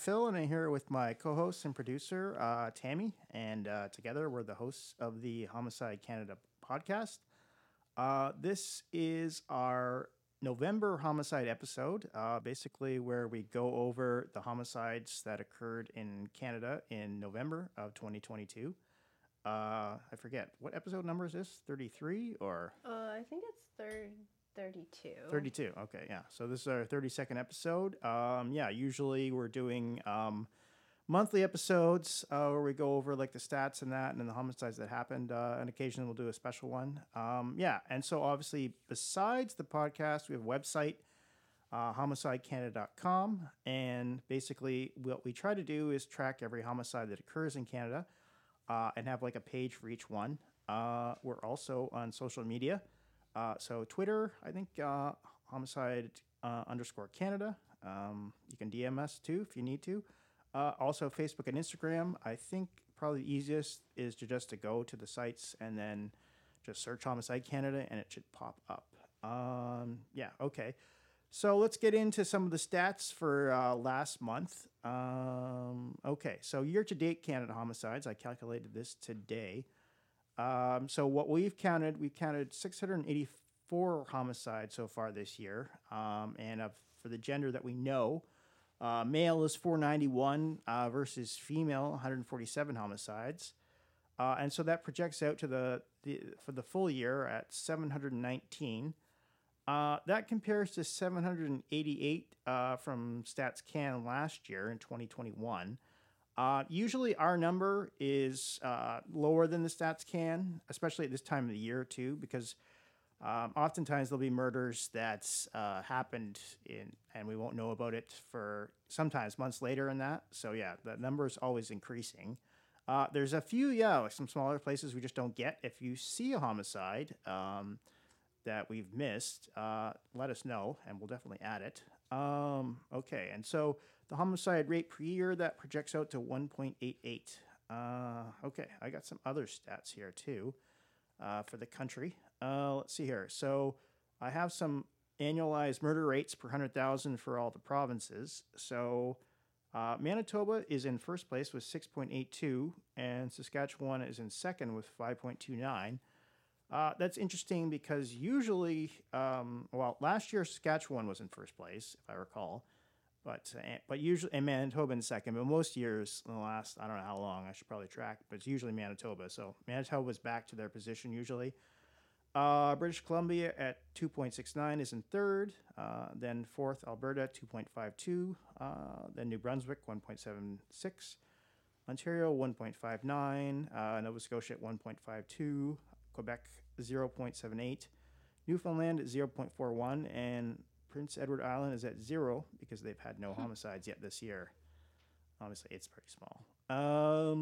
Phil, and I'm here with my co-host and producer, Tammy, and together we're the hosts of the Homicide Canada podcast. This is our November homicide episode, basically where we go over the homicides that occurred in Canada in November of 2022. I forget, what episode number is this? 33 or? I think it's 32. 32, okay, yeah. So this is our 32nd episode. Usually we're doing monthly episodes where we go over like the stats and that and then the homicides that happened, and occasionally we'll do a special one. And so obviously besides the podcast, we have a website, homicidecanada.com, and basically what we try to do is track every homicide that occurs in Canada and have like a page for each one. We're also on social media. So Twitter, I think, homicide _Canada. You can DM us too if you need to. Also Facebook and Instagram. I think probably the easiest is to go to the sites and then just search Homicide Canada and it should pop up. Okay. So let's get into some of the stats for last month. So year-to-date Canada homicides. I calculated this today. So what we've counted 684 homicides so far this year. For the gender that we know, male is 491 versus female 147 homicides. And so that projects out to for the full year at 719. That compares to 788 from Stats Can last year in 2021. Usually our number is lower than the Stats Can, especially at this time of the year too, because oftentimes there'll be murders that's happened and we won't know about it for sometimes months later and that. So yeah, that number is always increasing. There's a few, like some smaller places we just don't get. If you see a homicide that we've missed, let us know and we'll definitely add it. And so the homicide rate per year, that projects out to 1.88. I got some other stats here too for the country. Let's see here. So I have some annualized murder rates per 100,000 for all the provinces. So Manitoba is in first place with 6.82, and Saskatchewan is in second with 5.29. That's interesting because usually, last year Saskatchewan was in first place, if I recall, but usually, and Manitoba in second, but most years in the last, I don't know how long, I should probably track, but it's usually Manitoba. So Manitoba was back to their position usually. British Columbia at 2.69 is in third, then fourth Alberta 2.52, then New Brunswick 1.76, Ontario 1.59, Nova Scotia at 1.52, Quebec 0.78, Newfoundland at 0.41, and Prince Edward Island is at 0 because they've had no homicides yet this year. Obviously, it's pretty small.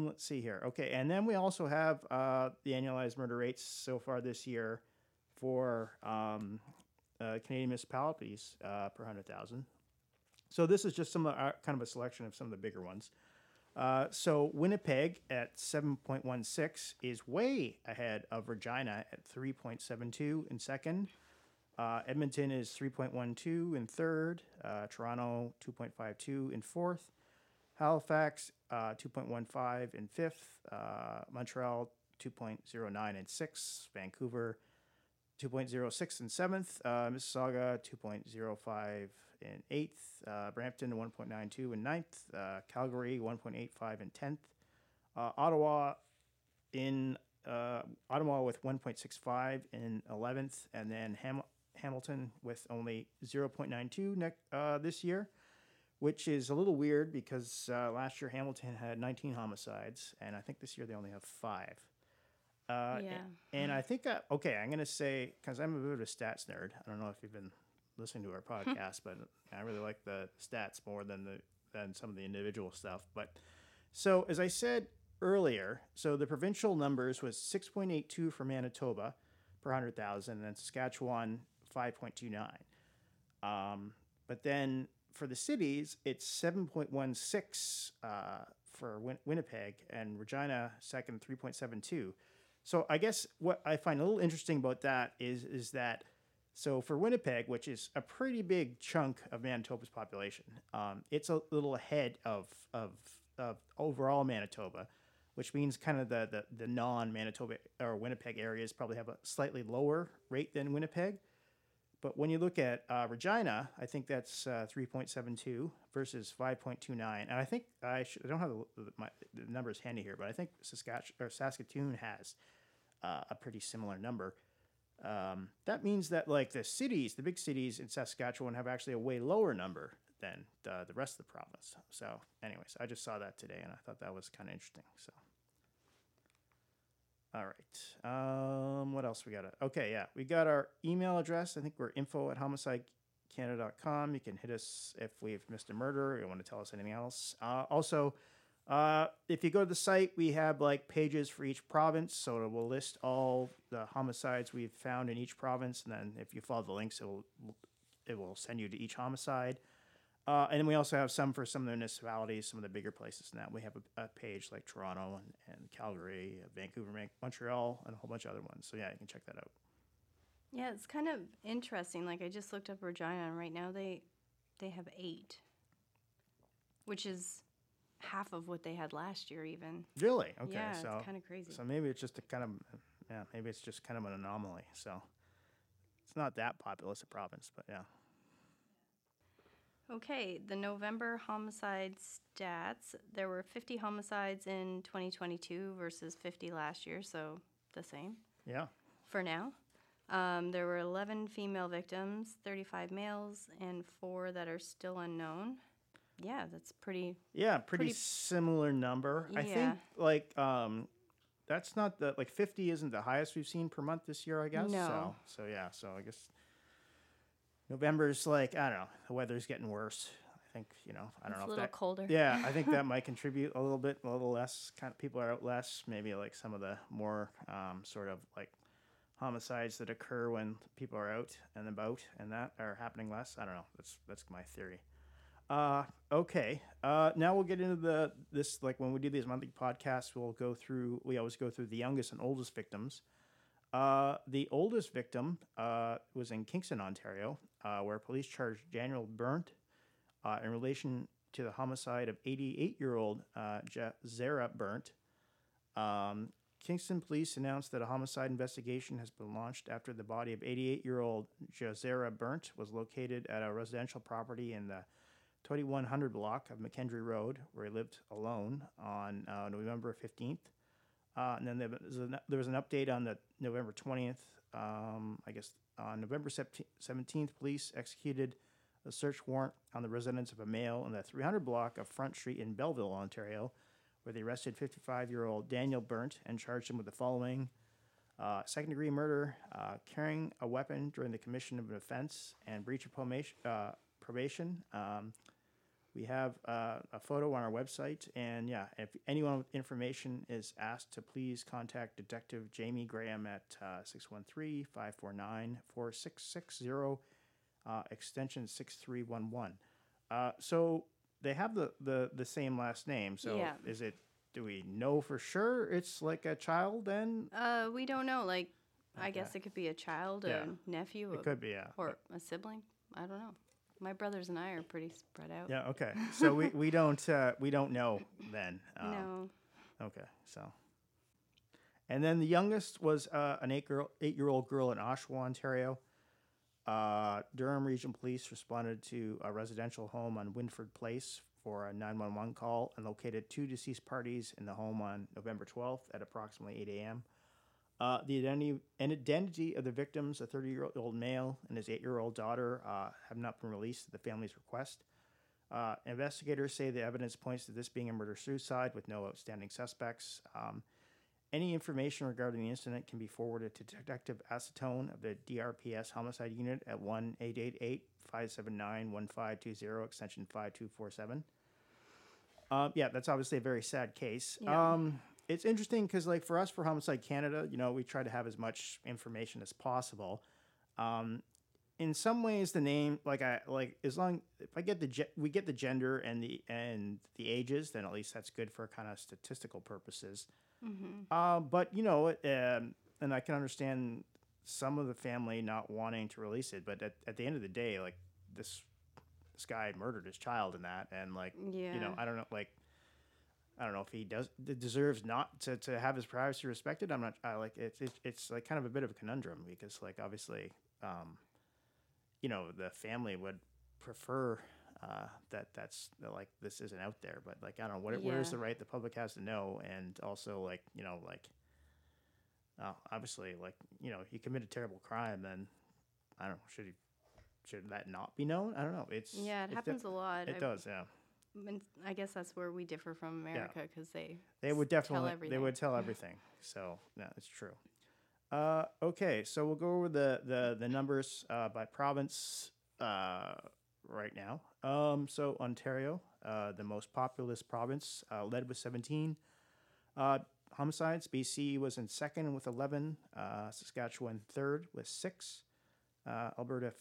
Let's see here. Okay, and then we also have the annualized murder rates so far this year for Canadian municipalities per 100,000. So this is just some kind of a selection of some of the bigger ones. So Winnipeg at 7.16 is way ahead of Regina at 3.72 in second. Edmonton is 3.12 in third. Toronto 2.52 in fourth. Halifax 2.15 in fifth. Montreal 2.09 in sixth. Vancouver 2.06 in seventh. Mississauga 2.05 in eighth, Brampton 1.92 in ninth, Calgary 1.85 in 10th, Ottawa with 1.65 in 11th, and then Hamilton with only 0.92 this year, which is a little weird because last year Hamilton had 19 homicides, and I think this year they only have 5. And I think, I'm going to say, because I'm a bit of a stats nerd, I don't know if you've been listening to our podcast, but I really like the stats more than some of the individual stuff. But so as I said earlier, so the provincial numbers was 6.82 for Manitoba per 100,000, and then Saskatchewan 5.29. But then for the cities, it's 7.16 for Winnipeg, and Regina second 3.72. So I guess what I find a little interesting about that is that So for Winnipeg, which is a pretty big chunk of Manitoba's population, it's a little ahead of overall Manitoba, which means kind of the non-Manitoba or Winnipeg areas probably have a slightly lower rate than Winnipeg. But when you look at Regina, I think that's 3.72 versus 5.29. And I think I don't have the numbers handy here, but I think Saskatoon has a pretty similar number. That means that like the big cities in Saskatchewan have actually a way lower number than the rest of the province. So anyways, I just saw that today and I thought that was kind of interesting. So, all right. What else we got? Okay. Yeah. We got our email address. I think we're info@homicidecanada.com. You can hit us if we've missed a murder or you want to tell us anything else. Also, if you go to the site, we have like pages for each province. So it will list all the homicides we've found in each province. And then if you follow the links, it will send you to each homicide. And then we also have some for some of the municipalities, some of the bigger places. And that we have a page like Toronto and Calgary, Vancouver, Montreal, and a whole bunch of other ones. So yeah, you can check that out. Yeah, it's kind of interesting. Like I just looked up Regina and right now they have 8, which is half of what they had last year, even. Really? Okay. Yeah, so it's kind of crazy. So maybe it's just kind of an anomaly. So it's not that populous a province, but yeah. Okay, the November homicide stats. There were 50 homicides in 2022 versus 50 last year, so the same. Yeah. For now, there were 11 female victims, 35 males, and 4 that are still unknown. Yeah, that's pretty... Yeah, pretty similar number. Yeah. I think, like, that's not the... Like, 50 isn't the highest we've seen per month this year, I guess. No. So yeah, so I guess November's, like, I don't know, the weather's getting worse. I think, I don't know. It's a little colder. Yeah, I think that might contribute a little bit, a little less. Kind of people are out less. Maybe, like, some of the more sort of, like, homicides that occur when people are out and about and that are happening less. I don't know. That's my theory. Okay. Now we'll get into this, like when we do these monthly podcasts, we always go through the youngest and oldest victims. The oldest victim, was in Kingston, Ontario, where police charged Daniel Burnt, in relation to the homicide of 88-year-old, Jazera Burnt. Kingston police announced that a homicide investigation has been launched after the body of 88-year-old Jazera Burnt was located at a residential property in the 2100 block of McKendree Road, where he lived alone on November 15th. And then there was an update on the November 20th. I guess on November 17th, police executed a search warrant on the residence of a male in the 300 block of Front Street in Belleville, Ontario, where they arrested 55-year-old Daniel Burnt and charged him with the following: second-degree murder, carrying a weapon during the commission of an offense, and breach of probation. We have a photo on our website, and yeah, if anyone with information is asked to please contact Detective Jamie Graham at 613-549-4660, extension 6311. So they have the same last name, so yeah. Is it, do we know for sure it's like a child then? We don't know, like, okay. I guess it could be a child, yeah. A nephew, it could be, yeah. Or a sibling, I don't know. My brothers and I are pretty spread out. Yeah. Okay. So we don't know then. No. Okay. So, and then the youngest was an 8-year-old girl in Oshawa, Ontario. Durham Region Police responded to a residential home on Winford Place for a 911 call and located 2 deceased parties in the home on November 12th at approximately 8 a.m. The identity of the victims, a 30-year-old male and his 8-year-old daughter, have not been released at the family's request. Investigators say the evidence points to this being a murder-suicide with no outstanding suspects. Any information regarding the incident can be forwarded to Detective Acetone of the DRPS Homicide Unit at 1-888-579-1520, extension 5247. Yeah, that's obviously a very sad case. Yeah. It's interesting because, like, for us, for Homicide Canada, we try to have as much information as possible. In some ways, the name, we get the gender and the ages, then at least that's good for kind of statistical purposes. Mm-hmm. But and I can understand some of the family not wanting to release it. But at the end of the day, like, this guy had murdered his child in that. And, like, you know, I don't know, like, I don't know if he deserves not to have his privacy respected. I'm not, I like, it's like kind of a bit of a conundrum because, like, obviously, you know, the family would prefer that's like, this isn't out there, but, like, I don't know what, where's the right the public has to know. And also, like, you know, like, obviously, like, you know, he committed a terrible crime, then I don't know, should that not be known? I don't know. It happens a lot. It does. Yeah. And I guess that's where we differ from America, because they would definitely tell everything. They would tell everything. So no, it's true. Okay, so we'll go over the numbers by province right now. So Ontario, the most populous province, led with 17 homicides. BC was in second with 11. Saskatchewan third with 6. Alberta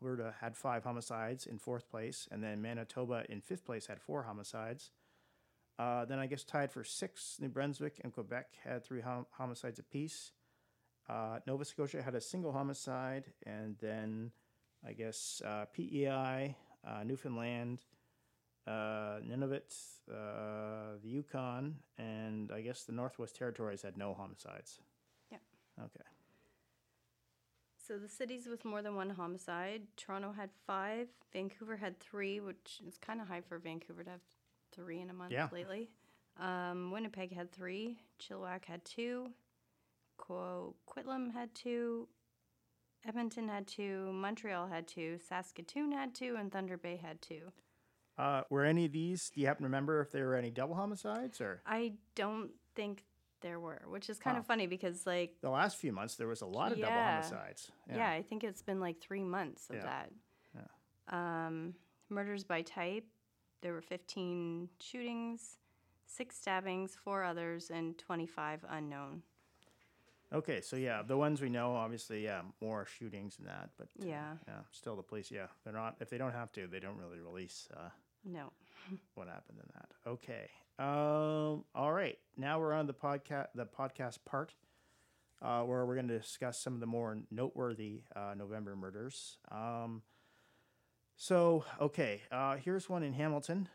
Alberta had 5 homicides in fourth place, and then Manitoba in fifth place had 4 homicides. Then I guess tied for 6, New Brunswick and Quebec had 3 homicides apiece. Nova Scotia had a single homicide, and then I guess PEI, Newfoundland, Nunavut, the Yukon, and I guess the Northwest Territories had no homicides. Yeah. Okay. So the cities with more than one homicide, Toronto had 5, Vancouver had 3, which is kind of high for Vancouver to have 3 in a month lately. Winnipeg had 3, Chilliwack had 2, Coquitlam had 2, Edmonton had 2, Montreal had 2, Saskatoon had 2, and Thunder Bay had 2. Were any of these, do you happen to remember if there were any double homicides? Or I don't think there were, which is kind of funny because, like, the last few months there was a lot of double homicides. Yeah, I think it's been like 3 months of that. Yeah. Murders by type, there were 15 shootings, 6 stabbings, 4 others, and 25 unknown. Okay, so the ones we know, obviously, more shootings than that, but still the police, they're not, if they don't have to, they don't really release what happened in that. Okay. All right. Now we're on the podcast part, where we're going to discuss some of the more noteworthy November murders. Here's one in Hamilton.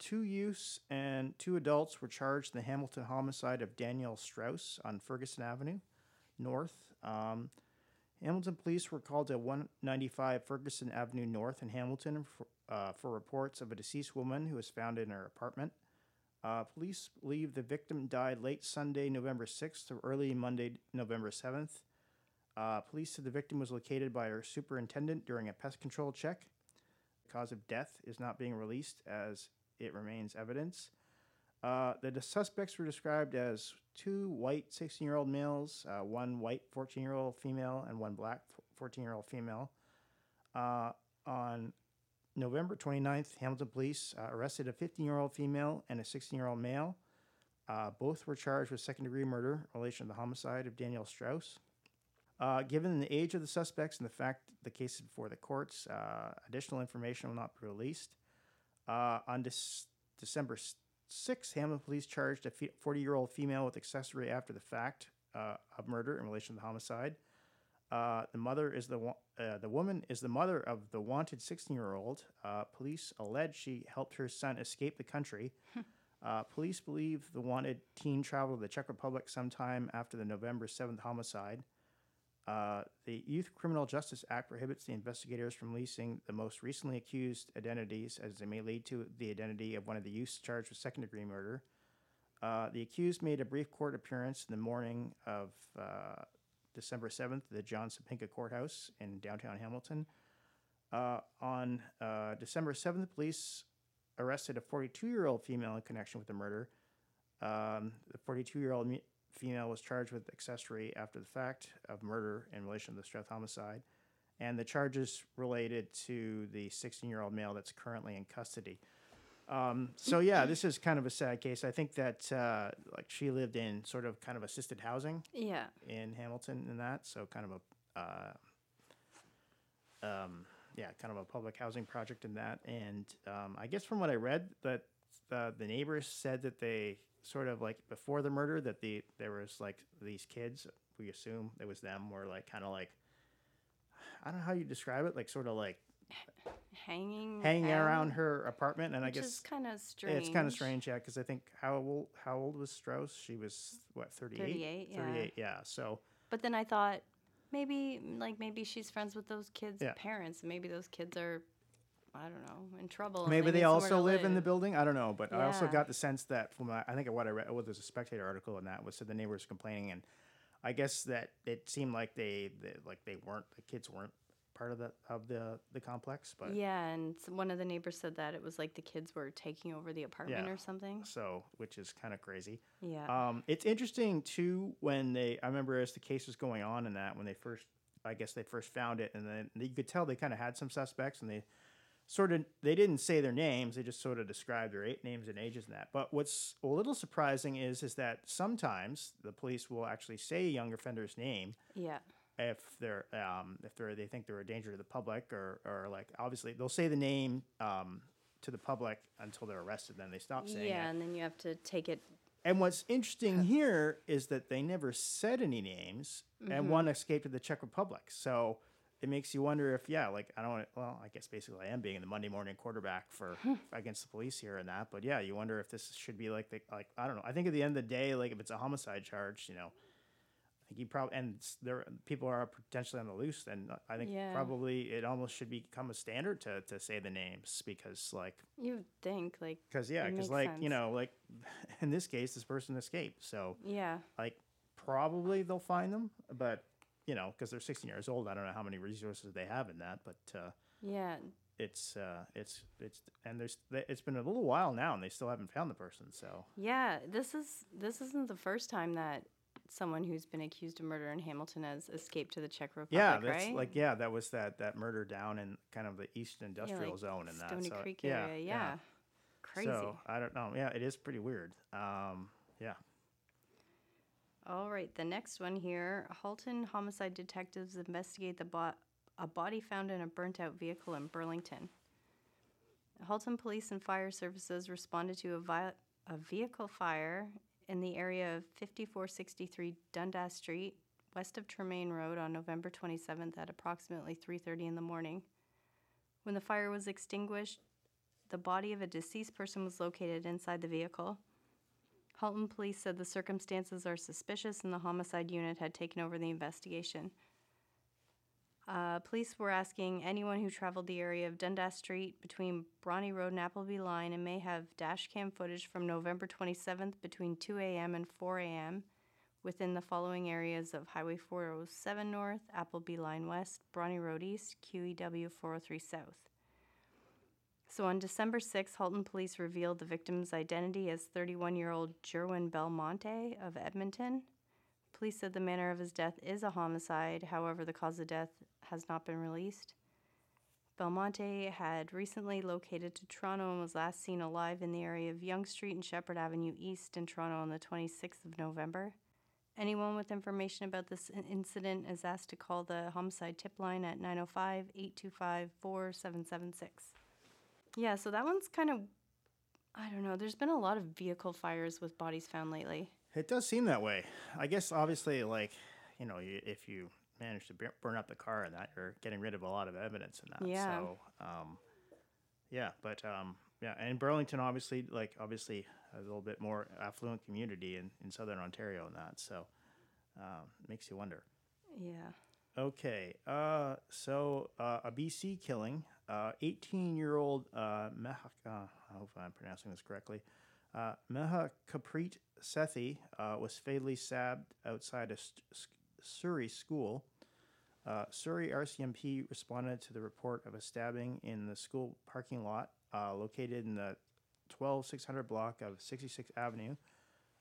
2 youths and 2 adults were charged in the Hamilton homicide of Daniel Strauss on Ferguson Avenue North. Hamilton police were called to 195 Ferguson Avenue North in Hamilton for reports of a deceased woman who was found in her apartment. Police believe the victim died late Sunday, November 6th, or early Monday, November 7th. Police said the victim was located by her superintendent during a pest control check. The cause of death is not being released as it remains evidence. The suspects were described as 2 white 16-year-old males, 1 white 14-year-old female, and 1 black 14-year-old female. On November 29th, Hamilton police arrested a 15-year-old female and a 16-year-old male. Both were charged with second-degree murder in relation to the homicide of Daniel Strauss. Given the age of the suspects and the fact the case is before the courts, additional information will not be released. On December 6th, Hamilton police charged a 40-year-old female with accessory after the fact of murder in relation to the homicide. The woman is the mother of the wanted 16-year-old. Police allege she helped her son escape the country. Police believe the wanted teen traveled to the Czech Republic sometime after the November 7th homicide. The Youth Criminal Justice Act prohibits the investigators from releasing the most recently accused identities, as they may lead to the identity of one of the youths charged with second-degree murder. The accused made a brief court appearance in the morning of December 7th at the John Sapinka Courthouse in downtown Hamilton. On December 7th, the police arrested a 42-year-old female in connection with the murder. The 42-year-old female was charged with accessory after the fact of murder in relation to the Strauss homicide, and the charges related to the 16-year-old male that's currently in custody. This is kind of a sad case. I think that she lived in sort of kind of assisted housing in Hamilton and that, so kind of a public housing project in that. And I guess from what I read, that the neighbors said that they sort of like before the murder that there was like these kids, we assume it was them, were like kind of like, I don't know how you describe it, like sort of like hanging around her apartment. And I guess it's kind of strange. It's kind of strange, yeah, because I think how old was Strauss? She was what, 38? 38, yeah. So, but then I thought maybe she's friends with those kids' parents, and maybe those kids are, I don't know, in trouble. Maybe they also live in the building. I don't know, but I also got the sense that from I think what I read, there's a Spectator article and that was said the neighbors complaining, and I guess that it seemed like the kids weren't part of the complex, but yeah, and one of the neighbors said that it was like the kids were taking over the apartment or something. So, which is kind of crazy. Yeah. It's interesting too when I remember as the case was going on and that when they first found it, and then you could tell they kind of had some suspects, and they didn't say their names, they just sort of described their names and ages and that. But what's a little surprising is that sometimes the police will actually say a young offender's name. Yeah. If they think they're a danger to the public or like obviously they'll say the name to the public until they're arrested, then they stop saying it. Yeah, and then you have to take it. And what's interesting here is that they never said any names, and one escaped to the Czech Republic. So it makes you wonder if I guess basically I am being the Monday morning quarterback for against the police here and that, but yeah, you wonder if this should be I don't know. I think at the end of the day, like if it's a homicide charge, you probably, and there people are potentially on the loose, and I think probably it almost should become a standard to say the names, because like you think like because like sense. In this case this person escaped, so probably they'll find them, but because they're 16 years old, I don't know how many resources they have in that, but It's and it's been a little while now, and they still haven't found the person. So this isn't the first time that someone who's been accused of murder in Hamilton has escaped to the Czech Republic, right? That was that murder down in kind of the East Industrial Zone and that. Stony Creek area, yeah. Crazy. So, I don't know. Yeah, it is pretty weird. All right, the next one here. Halton homicide detectives investigate a body found in a burnt-out vehicle in Burlington. Halton police and fire services responded to a vehicle fire in the area of 5463 Dundas Street, west of Tremaine Road, on November 27th at approximately 3:30 in the morning. When the fire was extinguished, the body of a deceased person was located inside the vehicle. Halton police said the circumstances are suspicious and the homicide unit had taken over the investigation. Police were asking anyone who traveled the area of Dundas Street between Bronny Road and Appleby Line and may have dash cam footage from November 27th between 2 a.m. and 4 a.m. within the following areas of Highway 407 North, Appleby Line West, Bronny Road East, QEW 403 South. So on December 6th, Halton police revealed the victim's identity as 31-year-old Jerwin Belmonte of Edmonton. Police said the manner of his death is a homicide, however, the cause of death has not been released. Belmonte had recently located to Toronto and was last seen alive in the area of Yonge Street and Shepherd Avenue East in Toronto on the 26th of November. Anyone with information about this incident is asked to call the homicide tip line at 905-825-4776. Yeah, so that one's kind of, I don't know, there's been a lot of vehicle fires with bodies found lately. It does seem that way. I guess obviously, if you manage to burn up the car and that, you're getting rid of a lot of evidence in that. Yeah. So, and Burlington obviously a little bit more affluent community in Southern Ontario and that. So, makes you wonder. Yeah. Okay. So a BC killing. 18-year-old I hope I'm pronouncing this correctly. Mehakpreet Sethi was fatally stabbed outside a Surrey school. Surrey RCMP responded to the report of a stabbing in the school parking lot located in the 12600 block of 66th Avenue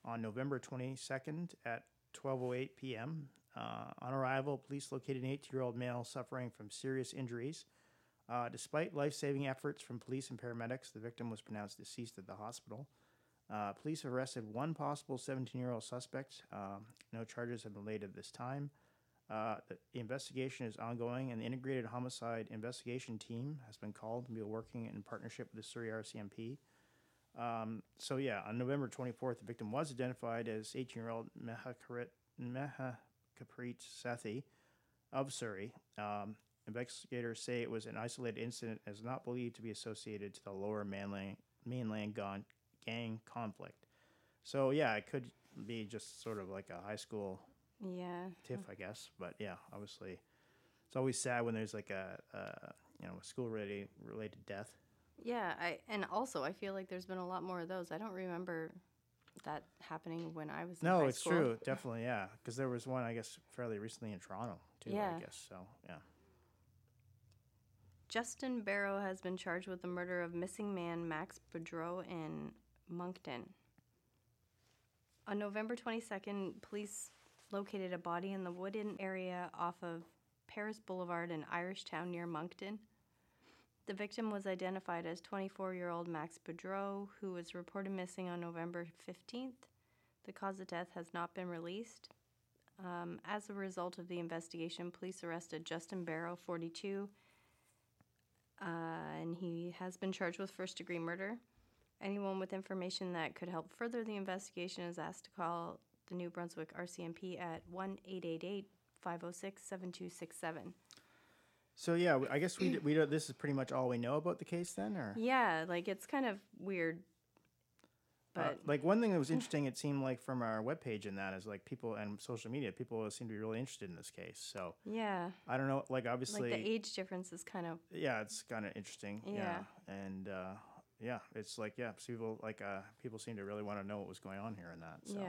on November 22nd at 12:08 p.m. On arrival, police located an 18-year-old male suffering from serious injuries. Despite life-saving efforts from police and paramedics, the victim was pronounced deceased at the hospital. Police have arrested one possible 17-year-old suspect. No charges have been laid at this time. The investigation is ongoing, and the Integrated Homicide Investigation Team has been called and will be working in partnership with the Surrey RCMP. So yeah, on November 24th, the victim was identified as 18-year-old Mehakpreet Sethi of Surrey. Investigators say it was an isolated incident and is not believed to be associated to the lower mainland gang conflict. So yeah, it could be just sort of like a high school tiff, I guess. But yeah, obviously, it's always sad when there's like a school-related death. Yeah, I feel like there's been a lot more of those. I don't remember that happening when I was in high school. No, it's true, definitely, yeah. Because there was one, I guess, fairly recently in Toronto, too, yeah. I guess, so, yeah. Justin Barrow has been charged with the murder of missing man Max Boudreau in Moncton. On November 22nd, police located a body in the Woodin area off of Paris Boulevard in Irish Town near Moncton. The victim was identified as 24-year-old Max Boudreau, who was reported missing on November 15th. The cause of death has not been released. As a result of the investigation, police arrested Justin Barrow, 42, and he has been charged with first-degree murder. Anyone with information that could help further the investigation is asked to call the New Brunswick RCMP at 1-888-506-7267. So yeah, I guess we don't, this is pretty much all we know about the case then, or yeah, like it's kind of weird. But like one thing that was interesting, it seemed like from our webpage and that is like people and social media, people seem to be really interested in this case. So yeah, I don't know, like obviously like the age difference is kind of it's kind of interesting. Yeah. And it's like people like people seem to really want to know what was going on here and that. So.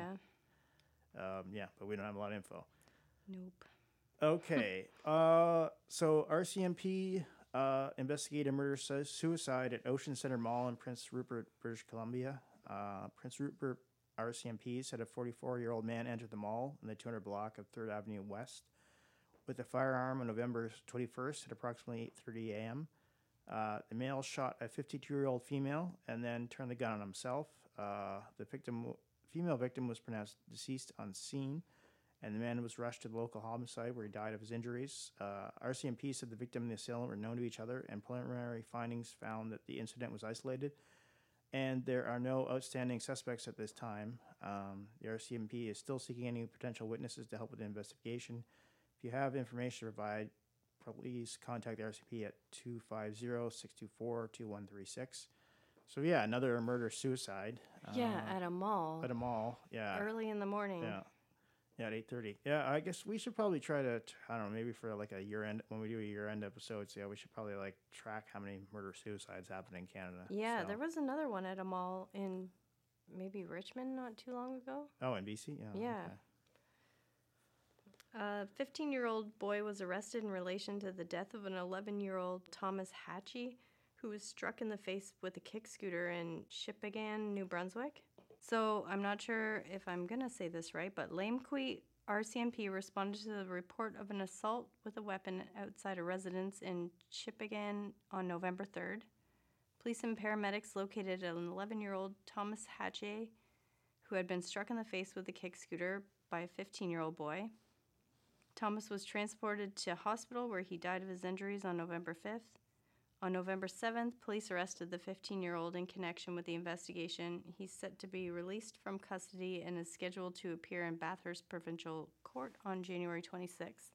Yeah. But we don't have a lot of info. Nope. Okay, so RCMP investigated murder-suicide at Ocean Center Mall in Prince Rupert, British Columbia. Prince Rupert RCMP said a 44-year-old man entered the mall in the 200 block of 3rd Avenue West with a firearm on November 21st at approximately 8:30 a.m. The male shot a 52-year-old female and then turned the gun on himself. The female victim was pronounced deceased on scene, and the man was rushed to the local homicide where he died of his injuries. RCMP said the victim and the assailant were known to each other, and preliminary findings found that the incident was isolated, and there are no outstanding suspects at this time. The RCMP is still seeking any potential witnesses to help with the investigation. If you have information to provide, please contact the RCMP at 250-624-2136. So, yeah, another murder-suicide. At a mall. At a mall, yeah. Early in the morning. Yeah. Yeah, at 8:30. Yeah, I guess we should probably try to, I don't know, maybe for like a year-end, when we do a year-end episode, we should probably like track how many murder-suicides happen in Canada. Yeah, so. There was another one at a mall in maybe Richmond not too long ago. Oh, in BC? Yeah. Okay. A 15-year-old boy was arrested in relation to the death of an 11-year-old Thomas Hatchie, who was struck in the face with a kick scooter in Shippagan, New Brunswick. So I'm not sure if I'm going to say this right, but Lamqui RCMP responded to the report of an assault with a weapon outside a residence in Shippagan on November 3rd. Police and paramedics located an 11-year-old Thomas Hatchie, who had been struck in the face with a kick scooter by a 15-year-old boy. Thomas was transported to hospital where he died of his injuries on November 5th. On November 7th, police arrested the 15-year-old in connection with the investigation. He's set to be released from custody and is scheduled to appear in Bathurst Provincial Court on January 26th.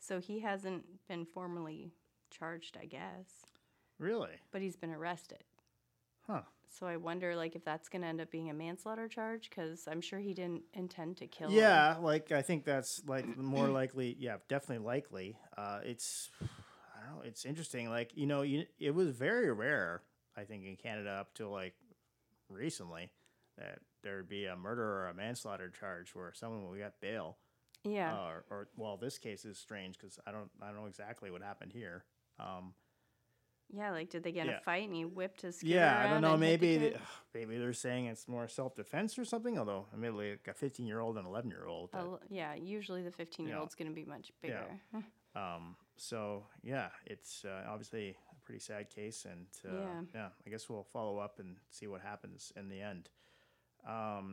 So he hasn't been formally charged, I guess. Really? But he's been arrested. Huh. So I wonder, like, if that's going to end up being a manslaughter charge, because I'm sure he didn't intend to kill him. Yeah, like, I think that's, like, more likely. Yeah, definitely likely. It's... I don't know, it's interesting. Like, it was very rare, I think, in Canada up to like recently that there would be a murder or a manslaughter charge where someone would get bail. Yeah. Or this case is strange because I don't know exactly what happened here. Yeah, like did they get in a fight and he whipped his scooter? Yeah, I don't know. Maybe they're saying it's more self-defense or something. Although, admittedly, like a 15-year-old and 11-year-old. Usually the 15-year-old's going to be much bigger. Yeah. So yeah, it's obviously a pretty sad case, and I guess we'll follow up and see what happens in the end. All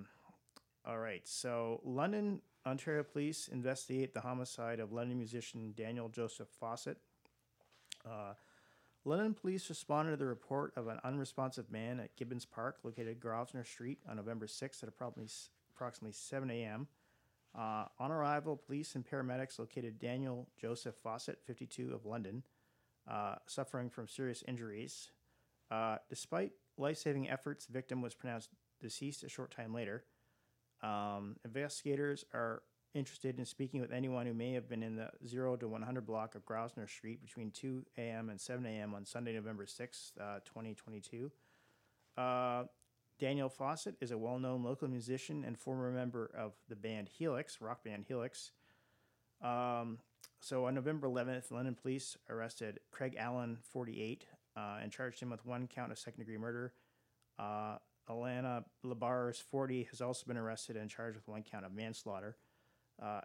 right. So London, Ontario police investigate the homicide of London musician Daniel Joseph Fawcett. London police responded to the report of an unresponsive man at Gibbons Park, located at Grosvenor Street, on November 6th at approximately 7 a.m. On arrival, police and paramedics located Daniel Joseph Fawcett, 52, of London, suffering from serious injuries. Despite life-saving efforts, the victim was pronounced deceased a short time later. Investigators are interested in speaking with anyone who may have been in the 0 to 100 block of Grosvenor Street between 2 a.m. and 7 a.m. on Sunday, November 6, 2022. Daniel Fawcett is a well-known local musician and former member of the band Helix, rock band Helix. So on November 11th, London police arrested Craig Allen, 48, and charged him with one count of second-degree murder. Alana Labars, 40, has also been arrested and charged with one count of manslaughter.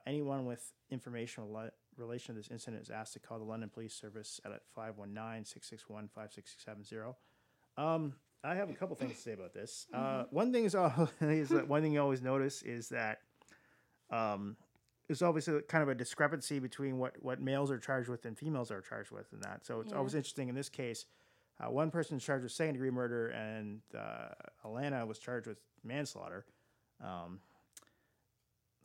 Anyone with information in relation to this incident is asked to call the London Police Service at 519-661-5670. I have a couple things to say about this. One thing is that one thing you always notice is that there's obviously kind of a discrepancy between what males are charged with and females are charged with and that. So it's always interesting in this case. One person charged with second-degree murder, and Alana was charged with manslaughter.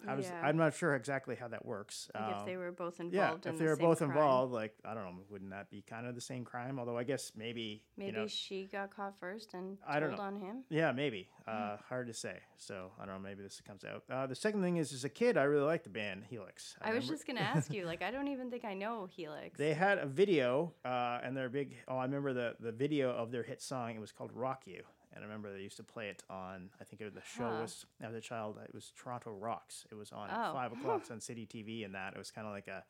I'm not sure exactly how that works. Like if they were both involved in the same crime. Yeah, if they were both involved, like, I don't know, wouldn't that be kind of the same crime? Although I guess maybe she got caught first and told on him? Yeah, maybe. Hard to say. So, I don't know, maybe this comes out. The second thing is, as a kid, I really liked the band Helix. I was just going to ask you, like, I don't even think I know Helix. They had a video, and their big, I remember the video of their hit song. It was called Rock You. And I remember they used to play it on, I think it was the show was, as a child, it was Toronto Rocks. It was on at 5 o'clock on City TV and that. It was kind of like I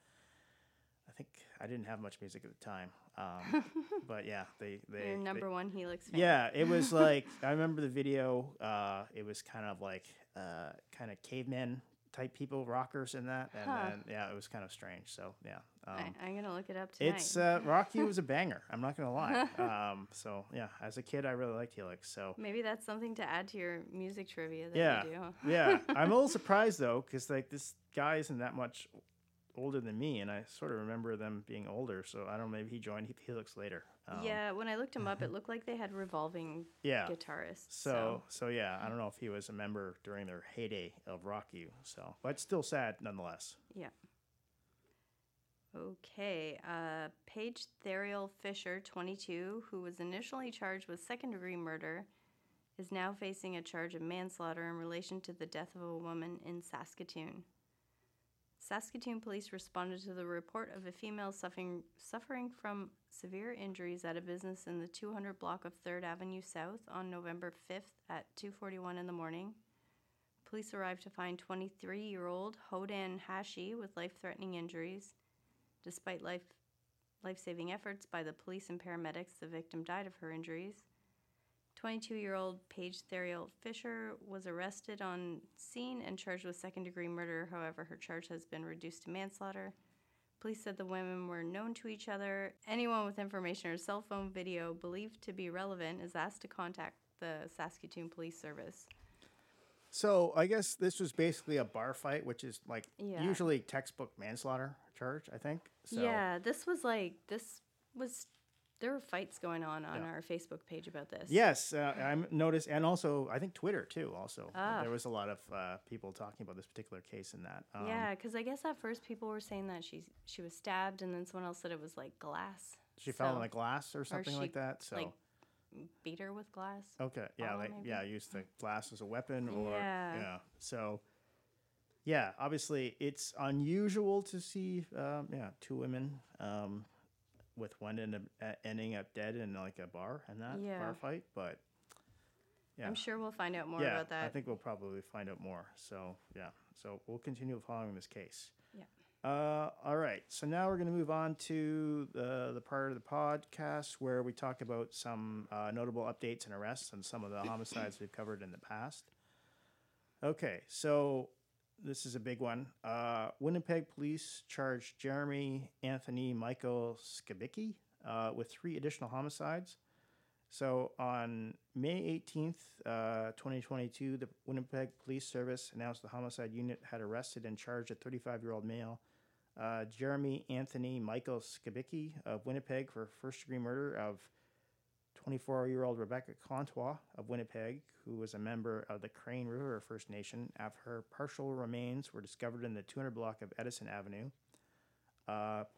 think I didn't have much music at the time. But yeah, they your number one Helix fan. Yeah, it was like, I remember the video. It was kind of like cavemen type people, rockers and that. And then, it was kind of strange. So, yeah. I'm going to look it up tonight. It's Rock You was a banger. I'm not going to lie. So, yeah, as a kid, I really liked Helix. So maybe that's something to add to your music trivia that you do. Yeah. I'm a little surprised, though, because, like, this guy isn't that much older than me, and I sort of remember them being older. So, I don't know, maybe he joined Helix later. When I looked him up, it looked like they had revolving guitarists. So yeah, I don't know if he was a member during their heyday of Rock You. So, but still sad nonetheless. Yeah. Okay, Paige Theriault Fisher, 22, who was initially charged with second-degree murder, is now facing a charge of manslaughter in relation to the death of a woman in Saskatoon. Saskatoon police responded to the report of a female suffering from severe injuries at a business in the 200 block of 3rd Avenue South on November 5th at 2:41 in the morning. Police arrived to find 23-year-old Hodan Hashi with life-threatening injuries. Despite life-saving efforts by the police and paramedics, the victim died of her injuries. 22-year-old Paige Theriault Fisher was arrested on scene and charged with second-degree murder. However, her charge has been reduced to manslaughter. Police said the women were known to each other. Anyone with information or cell phone video believed to be relevant is asked to contact the Saskatoon Police Service. So I guess this was basically a bar fight, which is like usually textbook manslaughter charge, I think. So yeah, there were fights going on our Facebook page about this. Yes, I noticed, and also I think Twitter too. Also, there was a lot of people talking about this particular case and that. Because I guess at first people were saying that she was stabbed, and then someone else said it was like glass. She fell on the glass or something like that. So. Like, beat her with glass. Okay. Yeah. Use the glass as a weapon or So obviously it's unusual to see two women with one ending up dead in like a bar and that bar fight, but I'm sure we'll find out more about that. I think we'll probably find out more. So So we'll continue following this case. Yeah. All right, so now we're going to move on to the part of the podcast where we talk about some notable updates and arrests and some of the homicides we've covered in the past. Okay, so this is a big one. Winnipeg police charged Jeremy Anthony Michael Skibicki with 3 additional homicides. So on May 18th, 2022, the Winnipeg Police Service announced the homicide unit had arrested and charged a 35-year-old male Jeremy Anthony Michael Skibicki of Winnipeg for first-degree murder of 24-year-old Rebecca Contois of Winnipeg, who was a member of the Crane River First Nation, after her partial remains were discovered in the 200 block of Edison Avenue.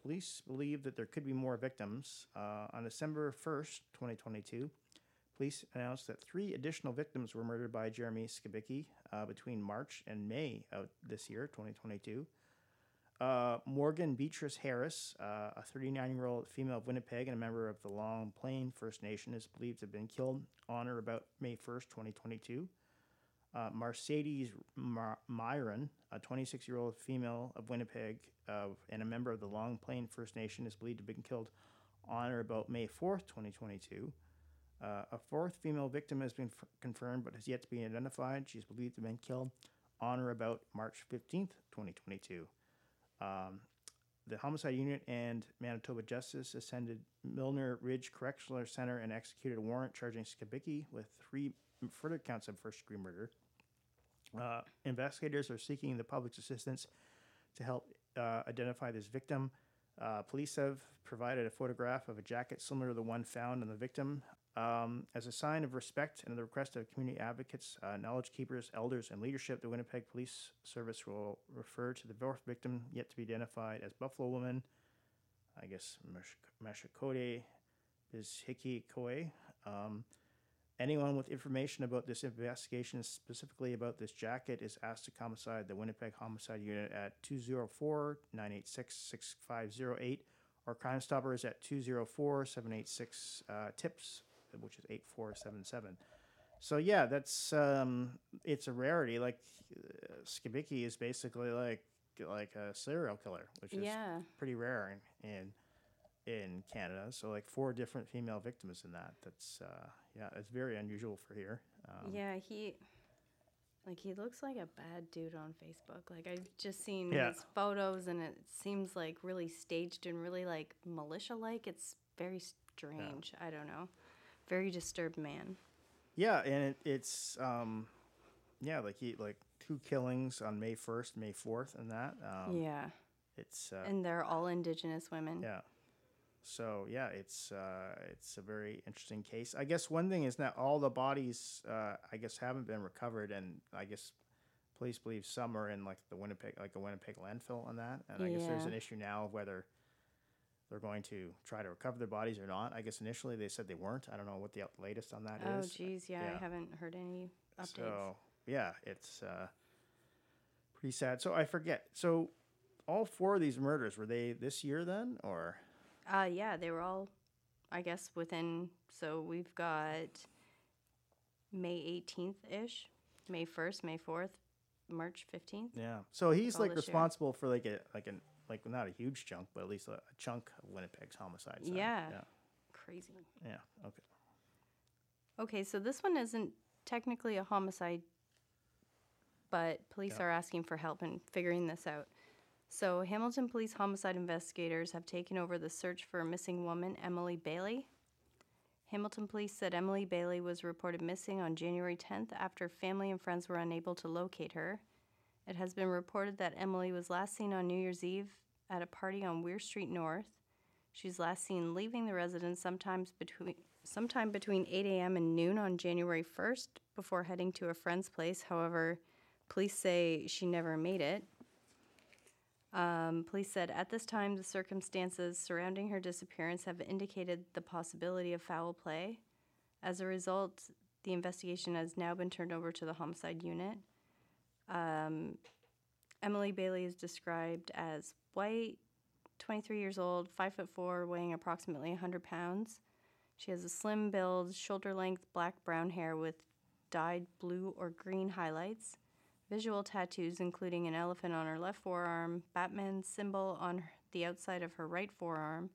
Police believe that there could be more victims. On December 1st, 2022, police announced that 3 additional victims were murdered by Jeremy Skibicki between March and May of this year, 2022. Morgan Beatrice Harris, a 39-year-old female of Winnipeg and a member of the Long Plain First Nation, is believed to have been killed on or about May 1st, 2022. Mercedes Myron, a 26-year-old female of Winnipeg and a member of the Long Plain First Nation, is believed to have been killed on or about May 4th, 2022. A fourth female victim has been confirmed but has yet to be identified. She is believed to have been killed on or about March 15th, 2022. The Homicide Unit and Manitoba Justice ascended Milner Ridge Correctional Center and executed a warrant charging Skibicki with 3 further counts of first-degree murder. Investigators are seeking the public's assistance to help identify this victim. Police have provided a photograph of a jacket similar to the one found on the victim. As a sign of respect and at the request of community advocates, knowledge keepers, elders, and leadership, the Winnipeg Police Service will refer to the fourth victim, yet to be identified, as Buffalo Woman, I guess Meshakode Bizhikikoe. Anyone with information about this investigation, specifically about this jacket, is asked to homicide the Winnipeg Homicide Unit at 204-986-6508 or Crime Stoppers at 204-786-TIPS, which is 8477. So yeah, that's it's a rarity. Like Skibicki is basically like a serial killer, which is pretty rare in Canada. So like 4 different female victims in that. That's it's very unusual for here. He looks like a bad dude on Facebook. Like, I've just seen his photos, and it seems, like, really staged and really, like, militia-like. It's very strange. Yeah. I don't know. Very disturbed man. Yeah, and it's, he 2 killings on May 1st, May 4th, and that. It's... and they're all Indigenous women. Yeah. So, yeah, it's a very interesting case. I guess one thing is that all the bodies, haven't been recovered, and I guess police believe some are in, like, a Winnipeg landfill on that. And I guess there's an issue now of whether they're going to try to recover their bodies or not. I guess initially they said they weren't. I don't know what the latest on that is. Oh, geez, I haven't heard any updates. So, yeah, it's pretty sad. So I forget. So all 4 of these murders, were they this year then, or...? They were all, I guess, within, so we've got May 18th-ish, May 1st, May 4th, March 15th. Yeah. So he's, like, responsible year. For, like, not a huge chunk, but at least a chunk of Winnipeg's homicides. Yeah. Crazy. Yeah. Okay. Okay, so this one isn't technically a homicide, but police are asking for help in figuring this out. So, Hamilton Police homicide investigators have taken over the search for a missing woman, Emily Bailey. Hamilton Police said Emily Bailey was reported missing on January 10th after family and friends were unable to locate her. It has been reported that Emily was last seen on New Year's Eve at a party on Weir Street North. She's last seen leaving the residence sometime between 8 a.m. and noon on January 1st before heading to a friend's place. However, police say she never made it. Police said, at this time, the circumstances surrounding her disappearance have indicated the possibility of foul play. As a result, the investigation has now been turned over to the homicide unit. Emily Bailey is described as white, 23 years old, 5'4", weighing approximately 100 pounds. She has a slim build, shoulder-length black-brown hair with dyed blue or green highlights. Visual tattoos, including an elephant on her left forearm, Batman's symbol on the outside of her right forearm,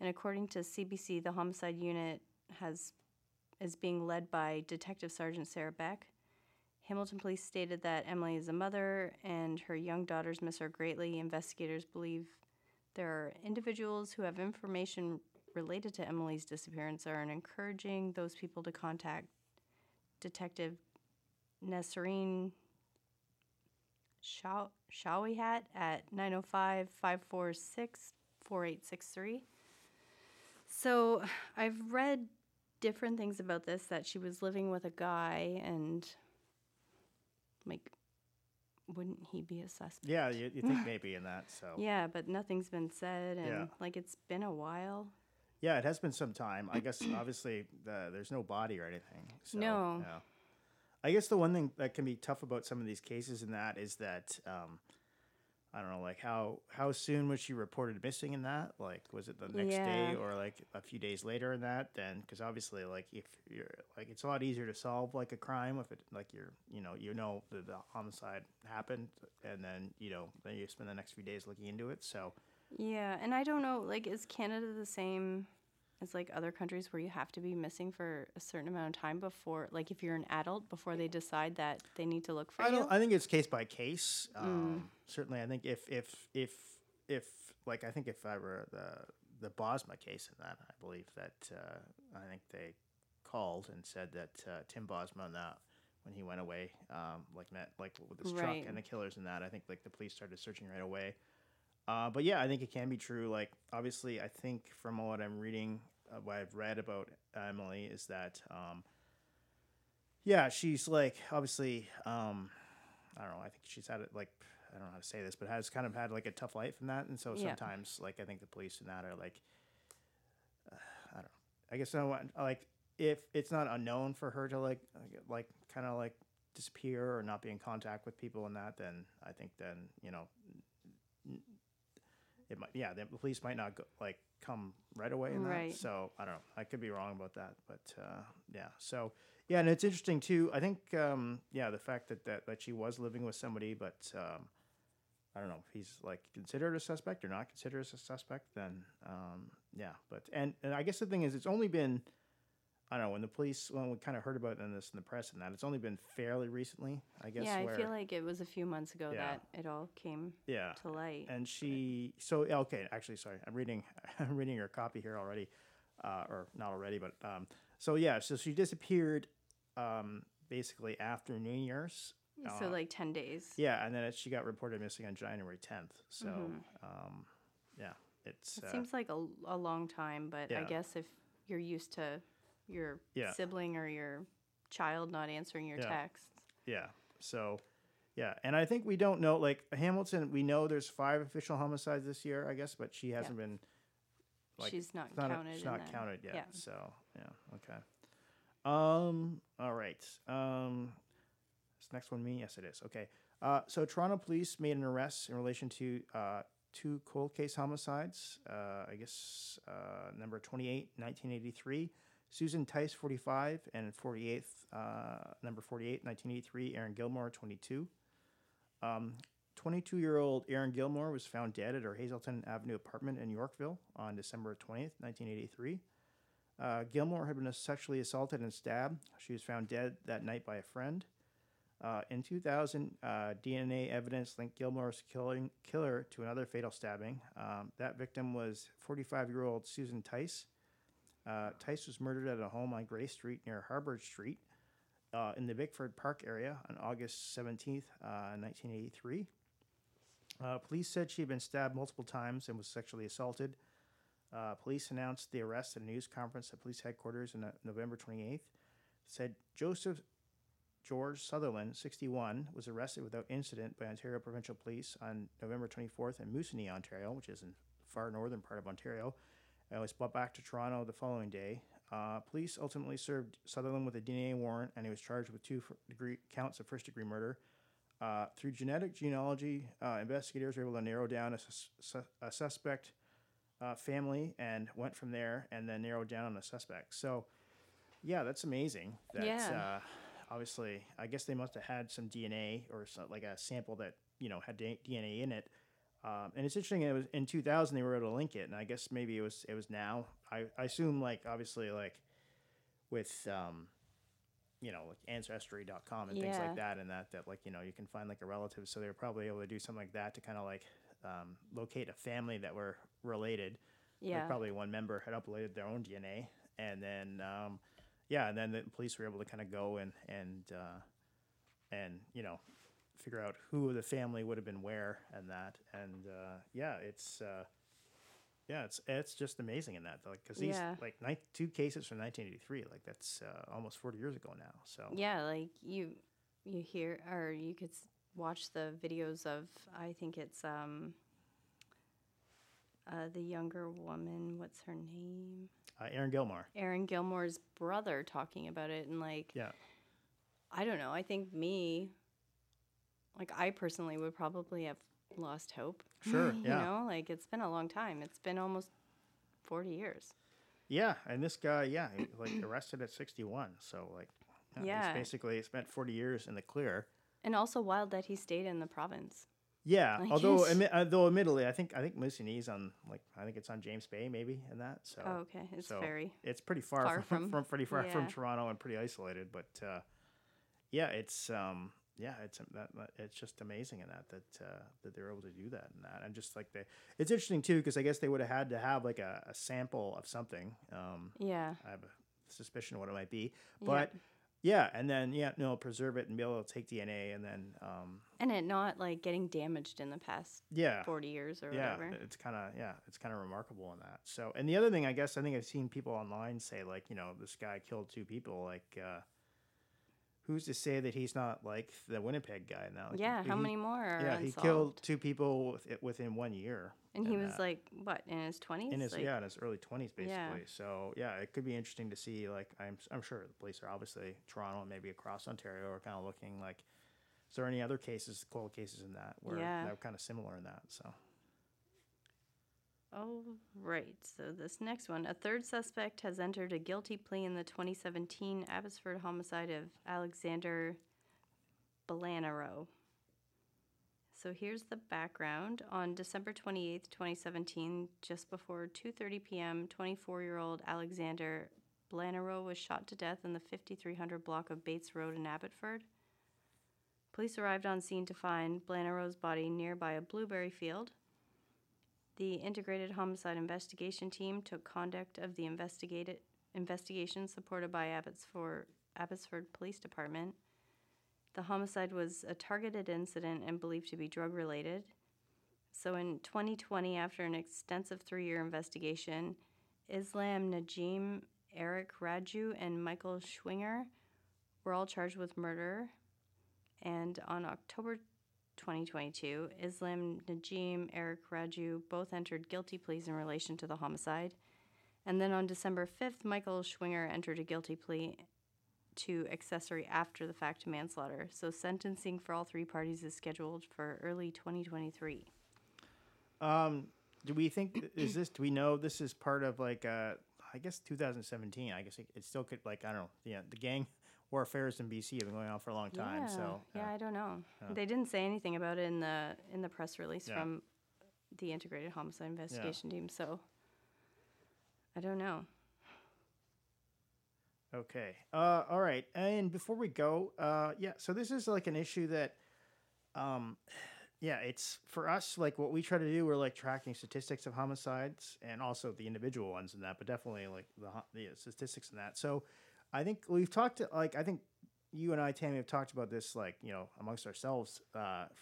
and according to CBC, the homicide unit is being led by Detective Sergeant Sarah Beck. Hamilton Police stated that Emily is a mother, and her young daughters miss her greatly. Investigators believe there are individuals who have information related to Emily's disappearance and encouraging those people to contact Detective Nessarine Shawihat at 905-546-4863. So I've read different things about this, that she was living with a guy and, like, wouldn't he be a suspect? Yeah, you think maybe in that, so. Yeah, but nothing's been said, and, like, it's been a while. Yeah, it has been some time. I guess, obviously, there's no body or anything. So, no. Yeah. I guess the one thing that can be tough about some of these cases in that is that, I don't know, like, how soon was she reported missing in that? Like, was it the next day or, like, a few days later in that? Then, because obviously, like, if you're, like, it's a lot easier to solve, like, a crime if it, like, you're, you know the homicide happened, and then, then you spend the next few days looking into it, so. Yeah, and I don't know, like, is Canada the same as, like, other countries where you have to be missing for a certain amount of time before, like, if you're an adult, before they decide that they need to look for you? I think it's case by case. Certainly, I think if like, I think if I were the Bosma case in that, I believe that, I think they called and said that Tim Bosma and that, when he went away, like with his truck and the killers and that, I think, like, the police started searching right away. But yeah, I think it can be true. Like, obviously, I think from what I'm reading, what I've read about Emily is that, she's, like, obviously, I don't know, I think she's had it, like, I don't know how to say this, but has kind of had, like, a tough life in that. And so sometimes, like, I think the police in that are, like, I don't know. I guess, like, if it's not unknown for her to, like kind of, like, disappear or not be in contact with people and that, then I think then, it might, the police might not go, like, come right away in that. So I don't know. I could be wrong about that, but So and it's interesting too. I think the fact that she was living with somebody, but I don't know if he's, like, considered a suspect or not considered a suspect. Then but and I guess the thing is, it's only been, I don't know, when we kind of heard about this in the press and that, it's only been fairly recently, I guess. Yeah, I feel like it was a few months ago that it all came to light. And I'm reading her copy here already, or not already, but, so she disappeared, basically after New Year's. So, like, 10 days. Yeah, and then she got reported missing on January 10th, so, It seems like a long time, but I guess if you're used to your sibling or your child not answering your texts. Yeah. So, and I think we don't know, like, Hamilton, we know there's 5 official homicides this year, I guess, but she hasn't been, like, she's not counted. She's not counted yet. Yeah. So, okay. All right. This next one, me? Yes, it is. Okay. So Toronto police made an arrest in relation to 2 cold case homicides. I guess number 28, 1983. Susan Tice, 45, and 48th, number 48, 1983, Erin Gilmour, 22. 22-year-old Erin Gilmour was found dead at her Hazelton Avenue apartment in Yorkville on December 20th, 1983. Gilmour had been sexually assaulted and stabbed. She was found dead that night by a friend. In 2000, DNA evidence linked Gilmour's killer to another fatal stabbing. That victim was 45-year-old Susan Tice. Tice was murdered at a home on Gray Street near Harbord Street in the Bickford Park area on August 17th, 1983. Police said she had been stabbed multiple times and was sexually assaulted. Police announced the arrest at a news conference at police headquarters on November 28th. It said Joseph George Sutherland, 61, was arrested without incident by Ontario Provincial Police on November 24th in Moosonee, Ontario, which is in the far northern part of Ontario. I was brought back to Toronto the following day. Police ultimately served Sutherland with a DNA warrant, and he was charged with 2 counts of first-degree murder. Through genetic genealogy, investigators were able to narrow down a suspect family and went from there and then narrowed down on a suspect. So, that's amazing. Obviously, I guess they must have had some DNA or like a sample that, had DNA in it. And it's interesting. It was in 2000 they were able to link it, and I guess maybe it was now. I assume, like, obviously, like, with like ancestry.com and things like that, and that like, you can find, like, a relative. So they were probably able to do something like that to kind of, like, locate a family that were related. Yeah, like, probably one member had uploaded their own DNA, and then and then the police were able to kind of go and figure out who the family would have been where and that. And it's just amazing in that, like, because these two cases from 1983, like that's almost 40 years ago now. So yeah, like you hear or you could watch the videos of, I think it's the younger woman, what's her name? Erin Gilmour. Erin Gilmour's brother talking about it, and like, yeah, I don't know. I think I personally would probably have lost hope. Sure, yeah. You know, like it's been a long time. It's been almost 40 years. Yeah, and this guy, he, like arrested at 61. So like, he's basically spent 40 years in the clear. And also wild that he stayed in the province. Yeah, like although admittedly, I think Mussigny's on it's on James Bay maybe and that. So it's pretty far from pretty far from Toronto and pretty isolated, but it's just amazing in that they're able to do that and that. And just like it's interesting too, because I guess they would have had to have like a sample of something. I have a suspicion of what it might be, but. Yeah. Yeah, and then preserve it and be able to take DNA and then and it not like getting damaged in the past 40 years or whatever. It's kind of remarkable in that. So, and the other thing, I guess, I think I've seen people online say like, this guy killed two people. Like, who's to say that he's not like the Winnipeg guy now? Like, how many more? Are unsolved? He killed two people within 1 year. And he was like, what, in his 20s? In his early 20s, basically. Yeah. So, it could be interesting to see, like, I'm sure the police are obviously, Toronto and maybe across Ontario are kind of looking like, is there any other cases, cold cases in that, where they're kind of similar in that, so. All right, so this next one. A third suspect has entered a guilty plea in the 2017 Abbotsford homicide of Alexander Blanero. So here's the background. On December 28th, 2017, just before 2:30 p.m., 24-year-old Alexander Blanero was shot to death in the 5300 block of Bates Road in Abbotsford. Police arrived on scene to find Blanero's body nearby a blueberry field. The Integrated Homicide Investigation Team took conduct of the investigation supported by Abbotsford Police Department. The homicide was a targeted incident and believed to be drug-related. So in 2020, after an extensive 3-year investigation, Islam Najim, Eric Raju, and Michael Schwinger were all charged with murder. And on October 2022, Islam Najim, Eric Raju both entered guilty pleas in relation to the homicide. And then on December 5th, Michael Schwinger entered a guilty plea to accessory after the fact manslaughter. So sentencing for all three parties is scheduled for early 2023. Do we think do we know this is part of like 2017? I guess it still could, like, I don't know. Yeah, the gang warfares in BC have been going on for a long time. I don't know. They didn't say anything about it in the press release from the Integrated Homicide Investigation Team. So I don't know. Okay. All right. And before we go, so this is like an issue that, it's for us, like what we try to do, we're like tracking statistics of homicides and also the individual ones and that, but definitely like the statistics and that. So I think we've talked to, like, I think you and I, Tammy, have talked about this, like, amongst ourselves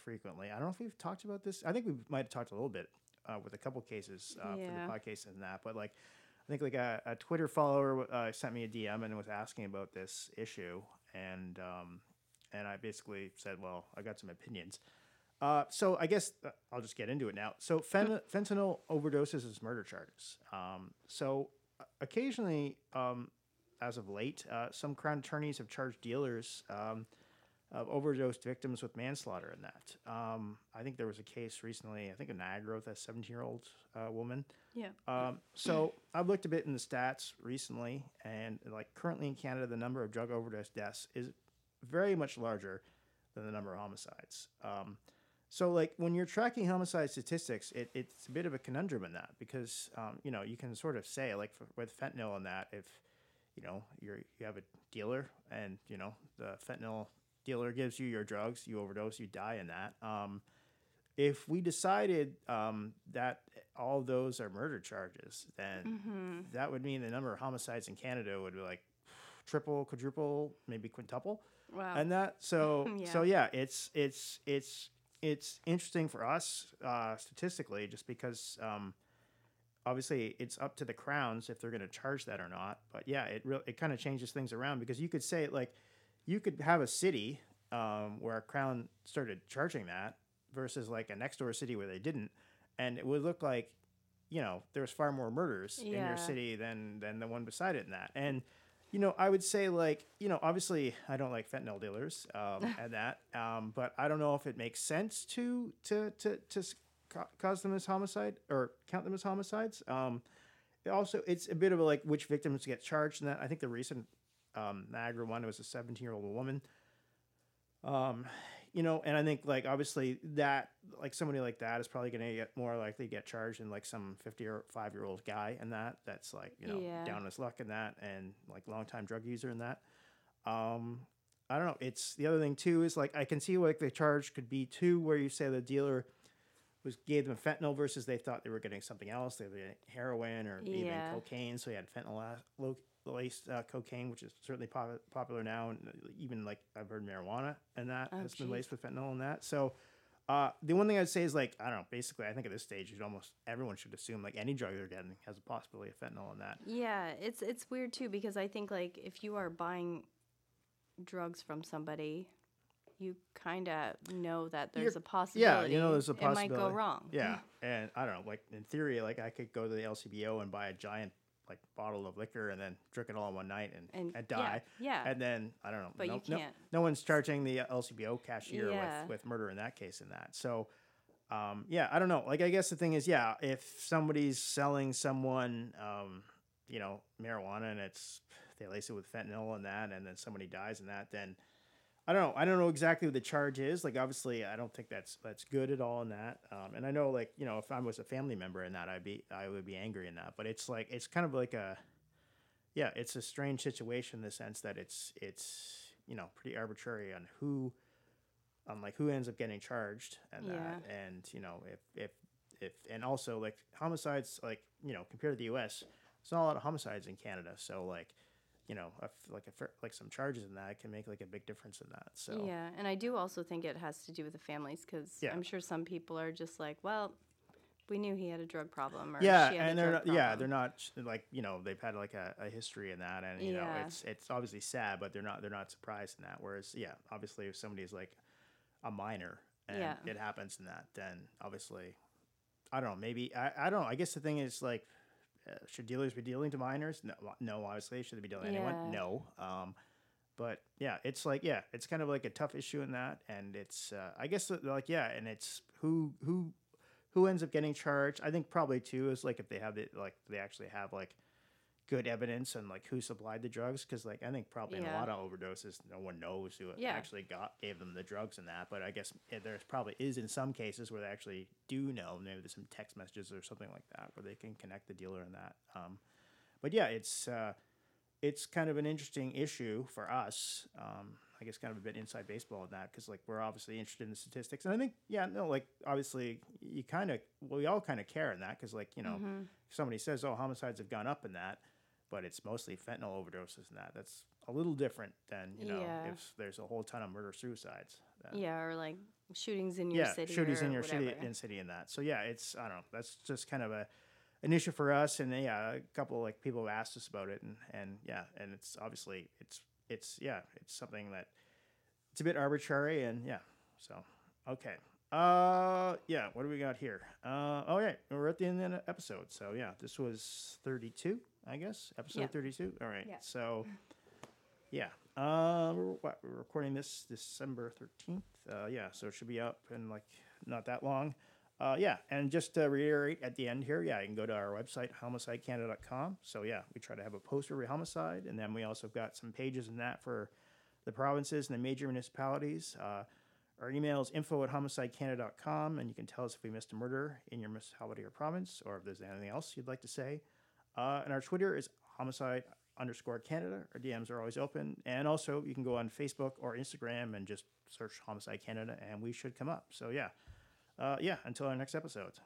frequently. I don't know if we've talked about this. I think we might have talked a little bit with a couple cases for the podcast and that, but like, I think like a Twitter follower sent me a DM and was asking about this issue, and I basically said, well, I got some opinions. So I guess I'll just get into it now. So fentanyl overdoses is murder charges. So occasionally, as of late, some Crown attorneys have charged dealers of overdose victims with manslaughter in that. I think there was a case recently, I think in Niagara, with a 17-year-old woman. Yeah. So I've looked a bit in the stats recently, and like currently in Canada, the number of drug overdose deaths is very much larger than the number of homicides. So like when you're tracking homicide statistics, it's a bit of a conundrum in that because, you can sort of say like with fentanyl and that, if, you have a dealer and, the fentanyl dealer gives you your drugs, you overdose, you die in that. If we decided that all those are murder charges, then that would mean the number of homicides in Canada would be like triple, quadruple, maybe quintuple. Wow. And that, so, it's interesting for us statistically, just because obviously it's up to the crowns if they're going to charge that or not. But yeah, it kind of changes things around, because you could say, like, you could have a city where a crown started charging that versus like a next door city where they didn't, and it would look like, you know, there's far more murders in your city than the one beside it in that. And, you know, I would say, like, you know, obviously I don't like fentanyl dealers and that, but I don't know if it makes sense to cause them as homicide or count them as homicides. Also, it's a bit of a, like, which victims get charged in that. I think the recent Niagara one was a 17-year-old woman. You know, and I think, like, obviously that, like, somebody like that is probably going to get more likely to get charged than, like, some 55-year-old guy and that's, like, you know, down on his luck and that, and, like, longtime drug user and that. I don't know. It's the other thing, too, is, like, I can see, like, the charge could be, too, where you say the dealer gave them fentanyl versus they thought they were getting something else. They were getting heroin or even cocaine, so he had fentanyl-laced cocaine, which is certainly popular now, and even, like, I've heard marijuana and that has been laced with fentanyl and that. So the one thing I'd say is, like, I don't know, basically I think at this stage almost everyone should assume, like, any drug they're getting has a possibility of fentanyl in that. Yeah, it's weird too, because I think, like, if you are buying drugs from somebody, you kind of know that there's a possibility. Yeah, you know there's a possibility. It might go wrong. Yeah, and I don't know, like, in theory, like, I could go to the LCBO and buy a giant, like, bottle of liquor and then drink it all in one night and die. Yeah, yeah. And then, I don't know. But you can't. No one's charging the LCBO cashier with murder in that case in that. So, I don't know. Like, I guess the thing is, yeah, if somebody's selling someone, you know, marijuana and they lace it with fentanyl and that, and then somebody dies in that, then I don't know. I don't know exactly what the charge is. Like, obviously, I don't think that's good at all in that. And I know, like, you know, if I was a family member in that, I would be angry in that. But it's like, it's kind of like it's a strange situation in the sense that it's you know, pretty arbitrary on who ends up getting charged and that. And, you know, if and also, like, homicides, like, you know, compared to the U.S., there's not a lot of homicides in Canada. So, like, you know, like some charges in that can make, like, a big difference in that. So yeah, and I do also think it has to do with the families, because I'm sure some people are just like, well, we knew he had a drug problem, or she had a drug problem. Yeah, and they're not, like, you know, they've had, like, a history in that, and you know, it's obviously sad, but they're not surprised in that. Whereas, yeah, obviously, if somebody's, like, a minor and it happens in that, then obviously, I don't know, maybe I don't know. I guess the thing is, like, should dealers be dealing to minors? No, obviously. Should they be dealing to anyone? No. But yeah, it's like, yeah, it's kind of like a tough issue in that. And it's, I guess, like, yeah, and it's who ends up getting charged. I think probably too is, like, if they have it, like, they actually have, like, good evidence and, like, who supplied the drugs. 'Cause, like, I think probably in a lot of overdoses, no one knows who actually gave them the drugs and that. But I guess there's probably is in some cases where they actually do know. Maybe there's some text messages or something like that where they can connect the dealer and that. But yeah, it's kind of an interesting issue for us. I guess kind of a bit inside baseball in that. 'Cause, like, we're obviously interested in the statistics, and I think, like, obviously we all kind of care in that. 'Cause, like, you know, if somebody says, oh, homicides have gone up in that, but it's mostly fentanyl overdoses and that. That's a little different than, you know, if there's a whole ton of murder-suicides. Yeah, or, like, shootings in your city. Yeah, shootings in your city and that. So, yeah, it's, I don't know, that's just kind of an issue for us. And, yeah, a couple, like, people have asked us about it. And it's obviously, it's something that, it's a bit arbitrary. And, yeah, so, okay. What do we got here? We're at the end of the episode. So, yeah, this was 32. I guess episode 32. All right. Yeah. So, yeah. We're recording this December 13th. So it should be up in, like, not that long. And just to reiterate at the end here, you can go to our website homicidecanada.com. So we try to have a post every homicide, and then we also got some pages in that for the provinces and the major municipalities. Our email is info@homicidecanada.com, and you can tell us if we missed a murder in your municipality or province, or if there's anything else you'd like to say. And our Twitter is homicide_Canada. Our DMs are always open. And also, you can go on Facebook or Instagram and just search Homicide Canada, and we should come up. So, until our next episode.